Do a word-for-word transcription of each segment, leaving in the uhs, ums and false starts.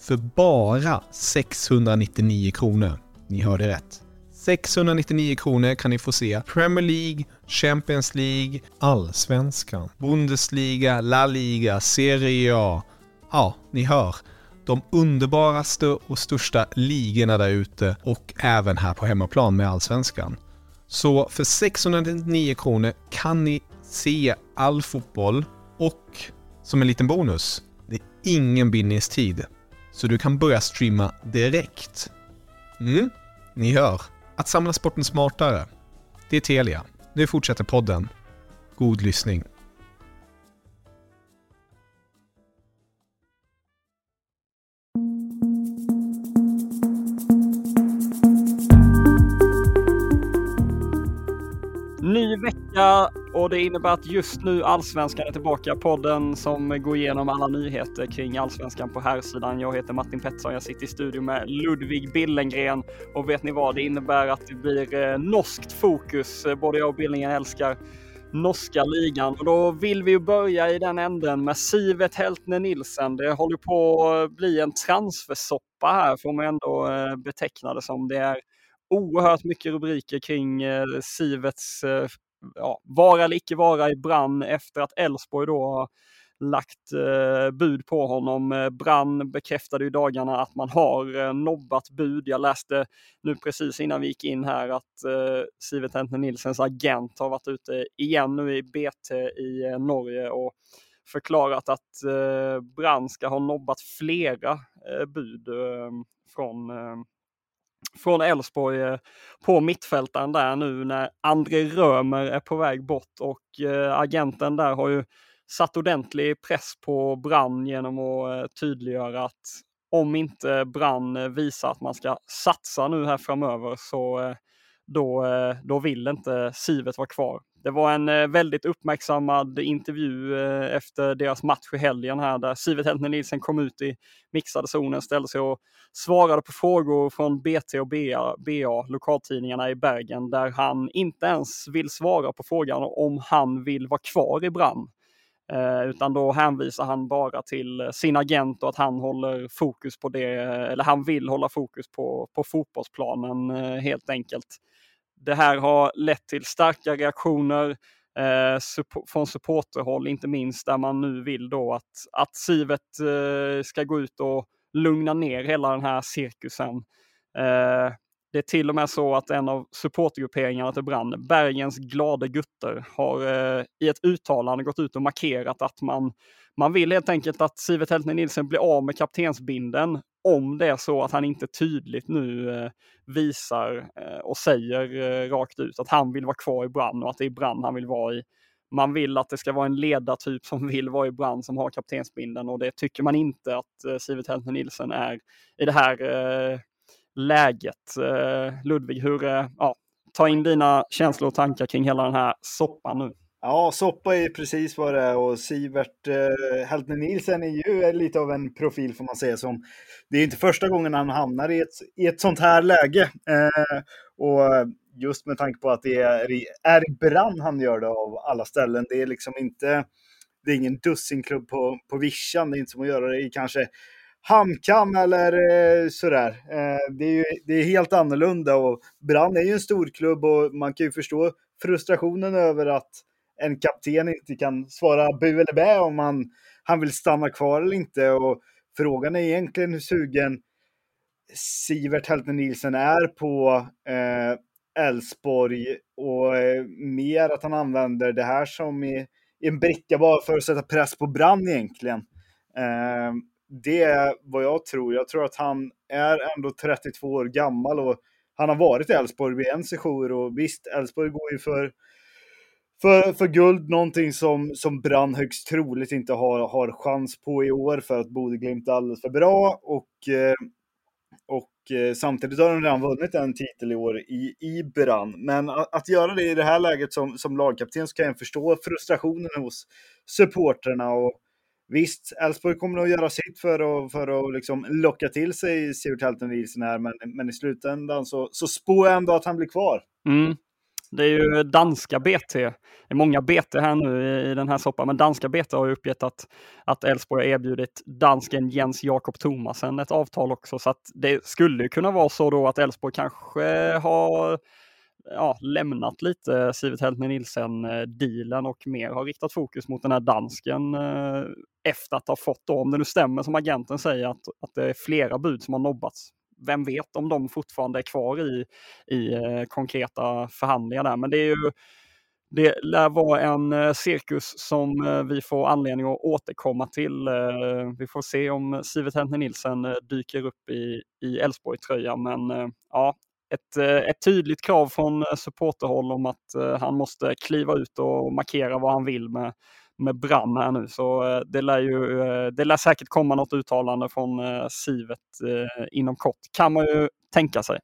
för bara sexhundranittionio kronor. Ni hörde rätt. sexhundranittionio kronor kan ni få se Premier League, Champions League, Allsvenskan, Bundesliga, La Liga, Serie A. Ja, ni hör. De underbaraste och största ligorna där ute och även här på hemmaplan med Allsvenskan. Så för sexhundranittionio kronor kan ni se all fotboll och som en liten bonus, det är ingen bindningstid. Så du kan börja streama direkt. Mm, ni hör. Att samla sporten smartare. Det är Telia. Nu fortsätter podden. God lyssning. Ny vecka, och det innebär att just nu Allsvenskan är tillbaka. Podden som går igenom alla nyheter kring Allsvenskan på här sidan. Jag heter Martin Pettersson, jag sitter i studio med Ludvig Billengren. Och vet ni vad, det innebär att det blir norskt fokus. Både jag och Billengren älskar norska ligan. Och då vill vi börja i den änden med Sivert Heltne Nilsen. Det håller på att bli en transfersoppa här, får man ändå beteckna det som. Det är oerhört mycket rubriker kring eh, Siverts eh, ja, vara eller icke vara i Brann efter att Elfsborg då har lagt eh, bud på honom. Brann bekräftade i dagarna att man har eh, nobbat bud. Jag läste nu precis innan vi gick in här att eh, Sivert Heltne Nilsens agent har varit ute igen nu i B T i eh, Norge och förklarat att eh, Brann ska ha nobbat flera eh, bud eh, från... Eh, Från Elfsborg på mittfältaren där nu när André Römer är på väg bort, och agenten där har ju satt ordentlig press på Brann genom att tydliggöra att om inte Brann visar att man ska satsa nu här framöver så då, då vill inte Sivert vara kvar. Det var en väldigt uppmärksammad intervju efter deras match i helgen här där Sivert Heltne Nilsen kom ut i mixade zonen, ställde sig och svarade på frågor från B T och B A, B A, lokaltidningarna i Bergen, där han inte ens vill svara på frågan om han vill vara kvar i Brann. Eh, utan då hänvisar han bara till sin agent och att han håller fokus på det, eller han vill hålla fokus på, på fotbollsplanen eh, helt enkelt. Det här har lett till starka reaktioner eh, supp- från supporterhåll, inte minst där man nu vill då att, att Sivert eh, ska gå ut och lugna ner hela den här cirkusen. Eh, det är till och med så att en av supportergrupperingarna till Brann, Bergens glada gutter, har eh, i ett uttalande gått ut och markerat att man, man vill helt enkelt att Sivert Heltne Nilsen blir av med kaptensbindeln. Om det är så att han inte tydligt nu eh, visar eh, och säger eh, rakt ut att han vill vara kvar i Brann och att det är Brann han vill vara i. Man vill att det ska vara en ledartyp som vill vara i Brann som har kaptensbindeln, och det tycker man inte att eh, Sivert Heltne Nilsen är i det här eh, läget. Eh, Ludvig, hur, eh, ja, ta in dina känslor och tankar kring hela den här soppan nu. Ja, soppa är precis vad det är, och Sivert eh, Heltne Nilsen är ju lite av en profil får man säga. Som, det är inte första gången han hamnar i ett, i ett sånt här läge. Eh, och just med tanke på att det är i brand han gör det av alla ställen. Det är liksom inte, det är ingen dussinklubb på, på vischan, det är inte som att göra det i kanske Hamkam eller eh, sådär. Eh, det, är ju, det är helt annorlunda, och Brann är ju en stor klubb och man kan ju förstå frustrationen över att en kapten inte kan svara bu eller bä om han, han vill stanna kvar eller inte. Och frågan är egentligen hur sugen Sivert Heltne Nilsen är på eh, Elfsborg, och eh, mer att han använder det här som i, i en bricka bara för att sätta press på Brann egentligen. Eh, Det är vad jag tror. Jag tror att han är ändå trettiotvå år gammal och han har varit i Elfsborg vid en session, och visst, Elfsborg går ju för, för, för guld, någonting som, som Brann högst troligt inte har, har chans på i år för att Bodeglimt är alldeles för bra, och, och samtidigt har de redan vunnit en titel i år i, i Brann. Men att, att göra det i det här läget som, som lagkapten, så kan jag förstå frustrationen hos supporterna. Och visst, Elfsborg kommer att göra sitt för att, för att liksom locka till sig Sivert Heltne Nilsen här, men, men i slutändan så, så spår jag ändå att han blir kvar. Mm. Det är ju danska B T, det är många B T här nu i den här soppan, men danska B T har ju uppgett att, att Elfsborg har erbjudit dansken Jens Jakob Thomasen ett avtal också, så att det skulle kunna vara så då att Elfsborg kanske har... Ja, lämnat lite Sivert Heltne Nilsen-dealen och mer har riktat fokus mot den här dansken eh, efter att ha fått då, om det nu stämmer som agenten säger, att, att det är flera bud som har nobbats. Vem vet om de fortfarande är kvar i, i eh, konkreta förhandlingar där, men det är ju, det lär vara en cirkus som vi får anledning att återkomma till. Vi får se om Sivert Heltne Nilsen dyker upp i, i Elfsborg-tröja, men eh, ja Ett, ett tydligt krav från supporterhåll om att han måste kliva ut och markera vad han vill med, med Brann här nu. Så det lär, ju, det lär säkert komma något uttalande från Sivert inom kort, kan man ju tänka sig.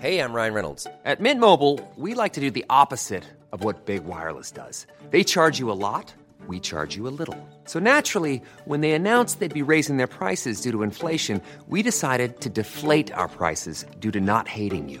Hey, I'm Ryan Reynolds. At Mint Mobile, we like to do the opposite of what Big Wireless does. They charge you a lot. We charge you a little. So naturally, when they announced they'd be raising their prices due to inflation, we decided to deflate our prices due to not hating you.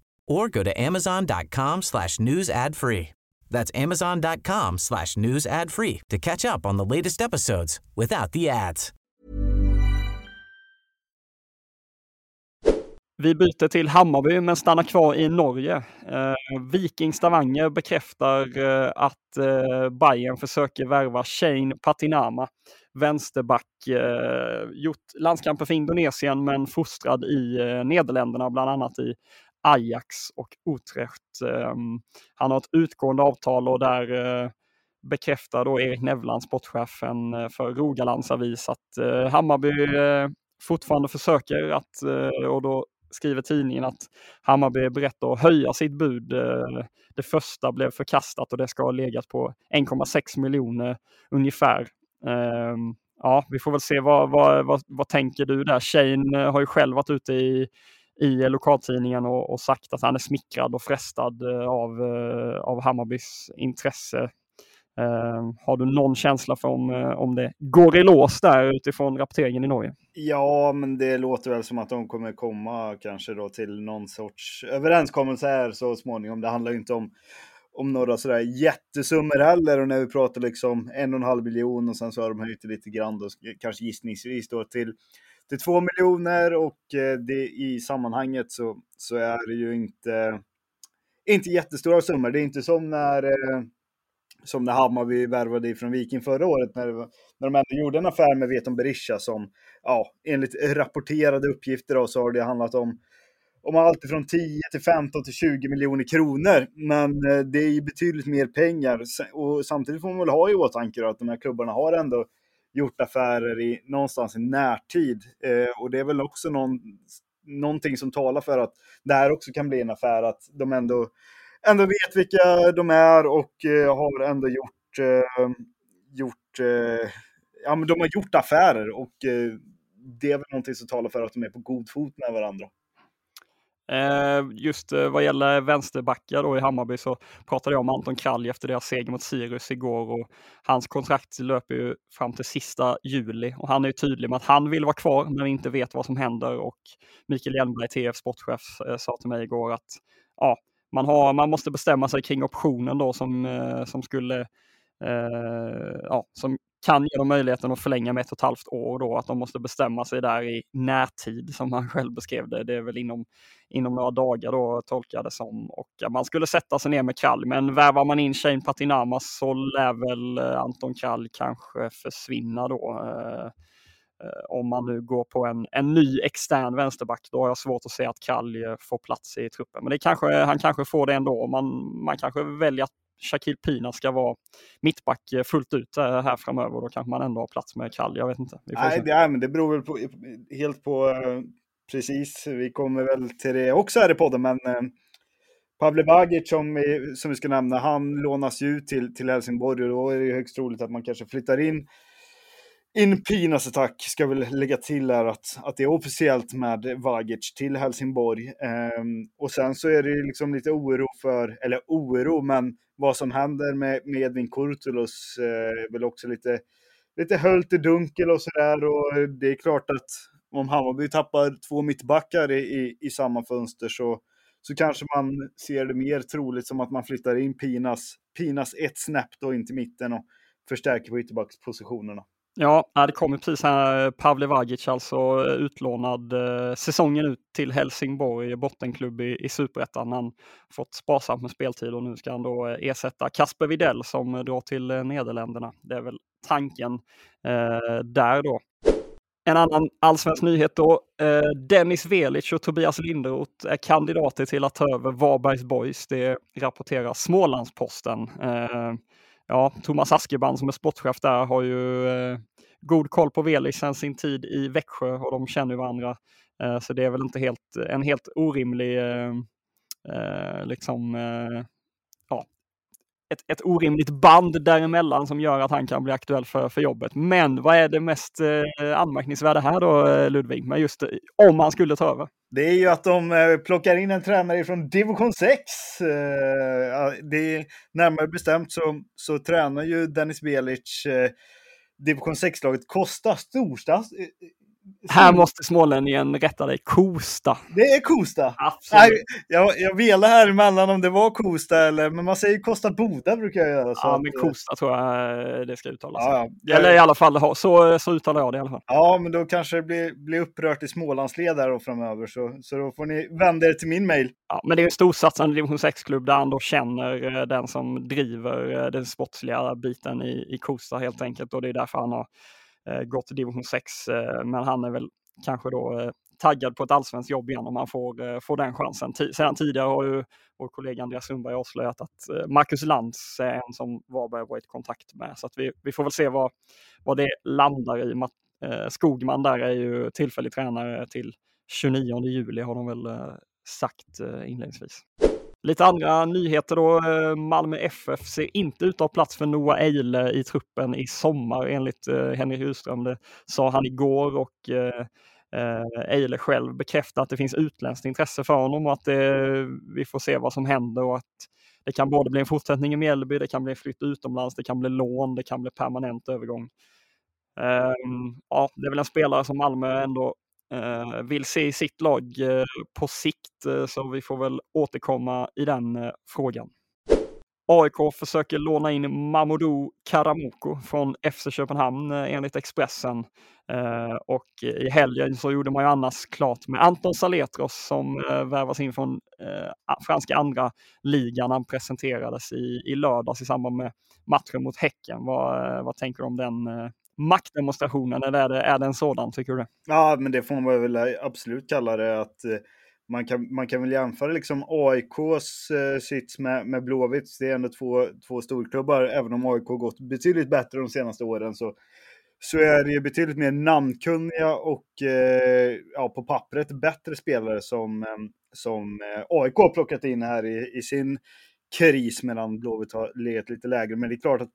or go to amazon.com slash news ad free. That's amazon.com slash news ad free to catch up on the latest episodes without the ads. Vi byter till Hammarby men stannar kvar i Norge. Eh, Viking Stavanger bekräftar eh, att eh, Bayern försöker värva Shayne Pattynama, vänsterback, eh, gjort landskamper för Indonesien men fostrad i eh, Nederländerna, bland annat i Ajax och Utrecht. Eh, han har ett utgående avtal, och där eh, bekräftar då Erik Nevland, sportchefen för Rogalandsavisen, att eh, Hammarby eh, fortfarande försöker att, eh, och då skriver tidningen att Hammarby är berett att höja sitt bud. Det första blev förkastat och det ska ha legat på en komma sex miljoner ungefär. Ja, vi får väl se. Vad, vad, vad, vad tänker du där? Shane har ju själv varit ute i, i lokaltidningen och, och sagt att han är smickrad och frestad av, av Hammarbys intresse. Uh, har du någon känsla för om, uh, om det går i lås där utifrån rapporteringen i Norge? Ja, men det låter väl som att de kommer komma kanske då till någon sorts överenskommelse här så småningom. Det handlar ju inte om, om några sådär jättesummor heller, och när vi pratar liksom en och en halv miljon och sen så har de höjt lite grann och kanske gissningsvis då till, till två miljoner, och det, i sammanhanget så, så är det ju inte, inte jättestora summor. Det är inte som när eh, som när Hammarby värvade från Viking förra året, när, när de ändå gjorde en affär med Veton Berisha som, ja, enligt rapporterade uppgifter då, så har det handlat om om allt från tio till femton till tjugo miljoner kronor. Men det är ju betydligt mer pengar. Och samtidigt får man väl ha i åtanke att de här klubbarna har ändå gjort affärer i, någonstans i närtid. Eh, och det är väl också någon, någonting som talar för att det här också kan bli en affär. Att de ändå, ändå vet vilka de är och eh, har ändå gjort... Eh, gjort eh, ja, men de har gjort affärer och eh, det är väl någonting som talar för att de är på god fot med varandra. Just vad gäller vänsterbackar då i Hammarby så pratade jag om Anton Kralj efter deras seger mot Sirius igår, och hans kontrakt löper ju fram till sista juli och han är ju tydlig med att han vill vara kvar men inte vet vad som händer. Och Mikael Hjellberg, T F sportchef, sa till mig igår att ja, man, har, man måste bestämma sig kring optionen då som, som skulle eh, ja, som kan ge dem möjligheten att förlänga med ett och ett halvt år då, att de måste bestämma sig där i närtid som han själv beskrev det. Det är väl inom, inom några dagar då, tolkades som. Och ja, man skulle sätta sig ner med Kralj, men värvar man in Shayne Pattynama så lär väl Anton Kralj kanske försvinna då. Eh, om man nu går på en, en ny extern vänsterback, då har jag svårt att se att Kralj får plats i truppen. Men det kanske, han kanske får det ändå. Man, man kanske väljer att Shaquille Pina ska vara mittback fullt ut här framöver, och då kanske man ändå har plats med Kralj, jag vet inte. Nej, det, är, men det beror väl på, helt på eh, precis, vi kommer väl till det också här i podden, men eh, Pavle Vagić som, som vi ska nämna, han lånas ju till, till Helsingborg, och då är det ju högst troligt att man kanske flyttar in in Pinas attack, ska väl lägga till här att, att det är officiellt med Vagić till Helsingborg. Ehm, och sen så är det liksom lite oro för, eller oro, men vad som händer med, med Edvin Kurtulus eh, väl också lite, lite höljt i dunkel och sådär. Och det är klart att om Hammarby tappar två mittbackar i, i, i samma fönster så, så kanske man ser det mer troligt som att man flyttar in Pinas, Pinas ett snäpp då in till mitten och förstärker på ytterbackspositionerna. Ja, det kommer precis här. Pavle Vagić alltså utlånad eh, säsongen ut till Helsingborg, bottenklubb i, i Superettan. Han fått sparsamt med speltid och nu ska han då ersätta Kasper Videll som drar till eh, Nederländerna. Det är väl tanken eh, där då. En annan allsvensk nyhet då. Eh, Dennis Velić och Tobias Linderoth är kandidater till att ta över Varbergs Boys. Det rapporterar Smålandsposten. Eh, Ja, Tomas Askeban som är sportchef där har ju eh, god koll på Velić sedan sin tid i Växjö, och de känner ju varandra. Eh, så det är väl inte helt, en helt orimlig eh, eh, liksom, eh, ja, ett, ett orimligt band däremellan som gör att han kan bli aktuell för, för jobbet. Men vad är det mest eh, anmärkningsvärda här då, Ludvig? Men just om han skulle ta över. Det är ju att de plockar in en tränare från Division sex. Det är närmare bestämt så, så tränar ju Dennis Velić Division sex-laget Kosta Storstad. Här måste smålänningen rätta dig. Kosta. Det är Kosta. Absolut. Nej, jag, jag velar här emellan om det var Kosta eller, men man säger Kosta Boda brukar jag göra. Så ja, men Kosta tror jag det ska uttalas. Ja, ja. Eller i alla fall, så, så uttalar jag det i alla fall. Ja, men då kanske det blir, blir upprört i Smålandsledare och framöver. Så, så då får ni vända er till min mejl. Ja, men det är en storsatsande Division sex-klubb där han då känner den som driver den sportsliga biten i, i Kosta helt enkelt. Och det är därför han har gått till Division sex, men han är väl kanske då taggad på ett allsvenskt jobb igen om han får, får den chansen. Sedan tidigare har ju vår kollega Andreas Sundberg avslöjat att Marcus Lantz är en som Varberg varit i kontakt med, så att vi, vi får väl se vad, vad det landar i. Skogman där är ju tillfällig tränare till tjugonionde juli har de väl sagt inledningsvis. Lite andra nyheter då. Malmö F F ser inte ut att ha plats för Noah Eile i truppen i sommar enligt Henrik Huström. Det sa han igår, och Eile själv bekräftar att det finns utländskt intresse för honom och att det, vi får se vad som händer, och att det kan både bli en fortsättning i Mjällby, det kan bli en flytt utomlands, det kan bli lån, det kan bli permanent övergång. Ja, det är väl en spelare som Malmö ändå vill se i sitt lag på sikt, så vi får väl återkomma i den frågan. A I K försöker låna in Mamoudou Karamoko från F C Köpenhamn enligt Expressen, och i helgen så gjorde man ju annars klart med Anton Saletros som värvas in från franska andra ligan. Han presenterades i, i lördags i samband med matchen mot Häcken. Vad, vad tänker du om den maktdemonstrationen, eller är det, är det en sådan, tycker du? Ja, men det får man väl absolut kalla det, att man kan, man kan väl jämföra liksom A I K:s eh, sits med, med Blåvitt. Det är ändå två, två storklubbar, även om A I K gått betydligt bättre de senaste åren, så, så är det ju betydligt mer namnkunniga och eh, ja, på pappret bättre spelare som, som A I K har plockat in här i, i sin kris, medan Blåvitt har legat lite lägre. Men det är klart att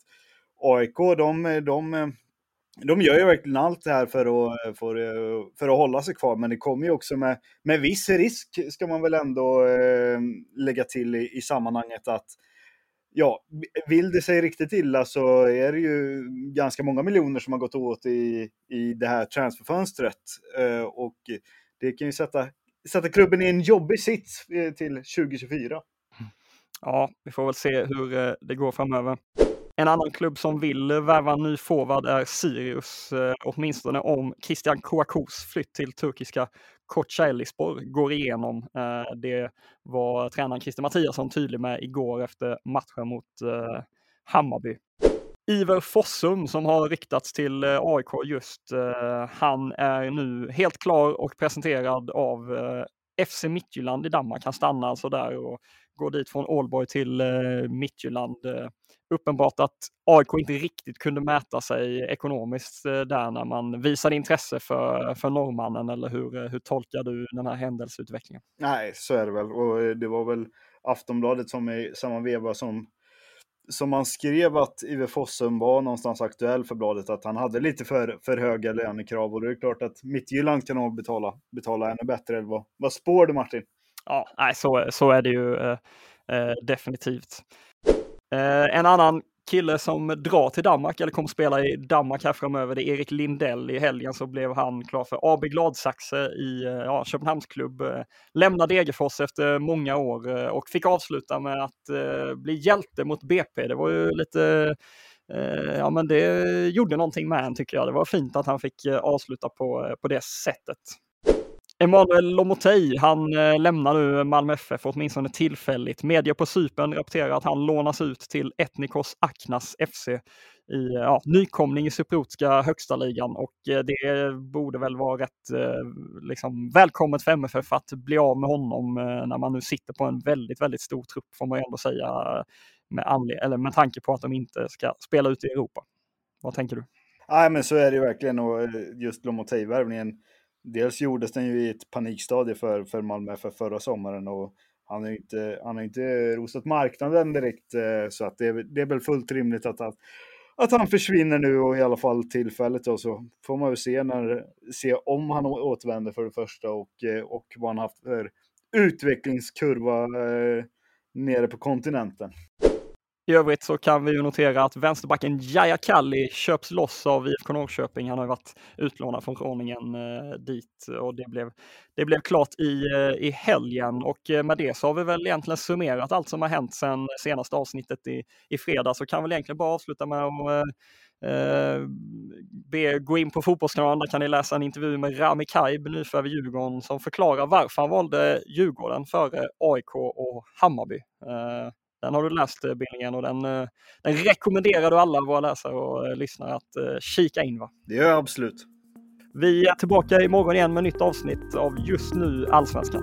A I K, de, de, de gör ju verkligen allt det här för att, för, för att hålla sig kvar. Men det kommer ju också med, med viss risk, ska man väl ändå eh, lägga till i, i sammanhanget, att ja, vill det sig riktigt illa så är det ju ganska många miljoner som har gått åt i, i det här transferfönstret. Eh, och det kan ju sätta, sätta klubben i en jobbig sits eh, till tjugo tjugofyra. Ja, vi får väl se hur eh, det går framöver. En annan klubb som vill värva en ny forward är Sirius, eh, åtminstone om Christian Kouakous flytt till turkiska Kocaelispor går igenom. Eh, det var tränaren Christer Mattiasson tydlig med igår efter matchen mot eh, Hammarby. Iver Fossum, som har ryktats till eh, A I K just, eh, han är nu helt klar och presenterad av eh, F C Midtjylland i Danmark. Han stannar alltså där och går dit från Aalborg till eh, Midtjylland. Eh, uppenbart att A I K inte riktigt kunde mäta sig ekonomiskt eh, där när man visade intresse för, för norrmannen, eller hur, hur tolkar du den här händelseutvecklingen? Nej, så är det väl. Och det var väl Aftonbladet som i samma veva som, som man skrev att Iver Fossum var någonstans aktuell för bladet, att han hade lite för, för höga lönekrav, och det är klart att Midtjylland kan nog betala, betala ännu bättre. Eller vad, vad spår du, Martin? Ja, nej, så, så är det ju eh, eh, definitivt. Eh, en annan kille som drar till Danmark, eller kommer spela i Danmark här framöver, det är Erik Lindell. I helgen så blev han klar för A B Gladsaxe i eh, ja, Köpenhamns klubb. Eh, lämnade Degerfors efter många år eh, och fick avsluta med att eh, bli hjälte mot B P. Det var ju lite... Eh, ja, men det gjorde någonting med han, tycker jag. Det var fint att han fick eh, avsluta på, eh, på det sättet. Emmanuel Lomotey, han lämnar nu Malmö F F åtminstone tillfälligt. Media på Cypern rapporterar att han lånas ut till Etnikos Aknas F C i ja, nykomling i cypriotiska högsta ligan, och det borde väl vara rätt liksom, välkommet för M F F att bli av med honom när man nu sitter på en väldigt, väldigt stor trupp, får man ändå säga, med, anled- eller med tanke på att de inte ska spela ut i Europa. Vad tänker du? Nej, men så är det ju verkligen, och just Lomotey-värvningen, dels gjordes den ju i ett panikstadie för, för Malmö F F förra sommaren, och han har ju inte, han har inte rosat marknaden direkt, så att det, det är väl fullt rimligt att han, att han försvinner nu, och i alla fall tillfället, och så får man ju se, när, se om han återvänder för det första, och, och vad han haft för utvecklingskurva nere på kontinenten. I övrigt så kan vi ju notera att vänsterbacken Jaja Kalli köps loss av I F K Norrköping. Han har ju varit utlånad från Groningen eh, dit, och det blev, det blev klart i, eh, i helgen. Och eh, med det så har vi väl egentligen summerat allt som har hänt sedan senaste avsnittet i, i fredag. Så kan vi egentligen bara avsluta med att eh, be, gå in på Fotbollskanalen. Där kan ni läsa en intervju med Rami Kaib, nyförvärv i Djurgården, som förklarar varför han valde Djurgården före A I K och Hammarby. Eh, Den har du läst, Billengren, och den, den rekommenderar du alla våra läsare och lyssnare att kika in, va? Det gör jag absolut. Vi är tillbaka imorgon igen med nytt avsnitt av Just nu Allsvenskan.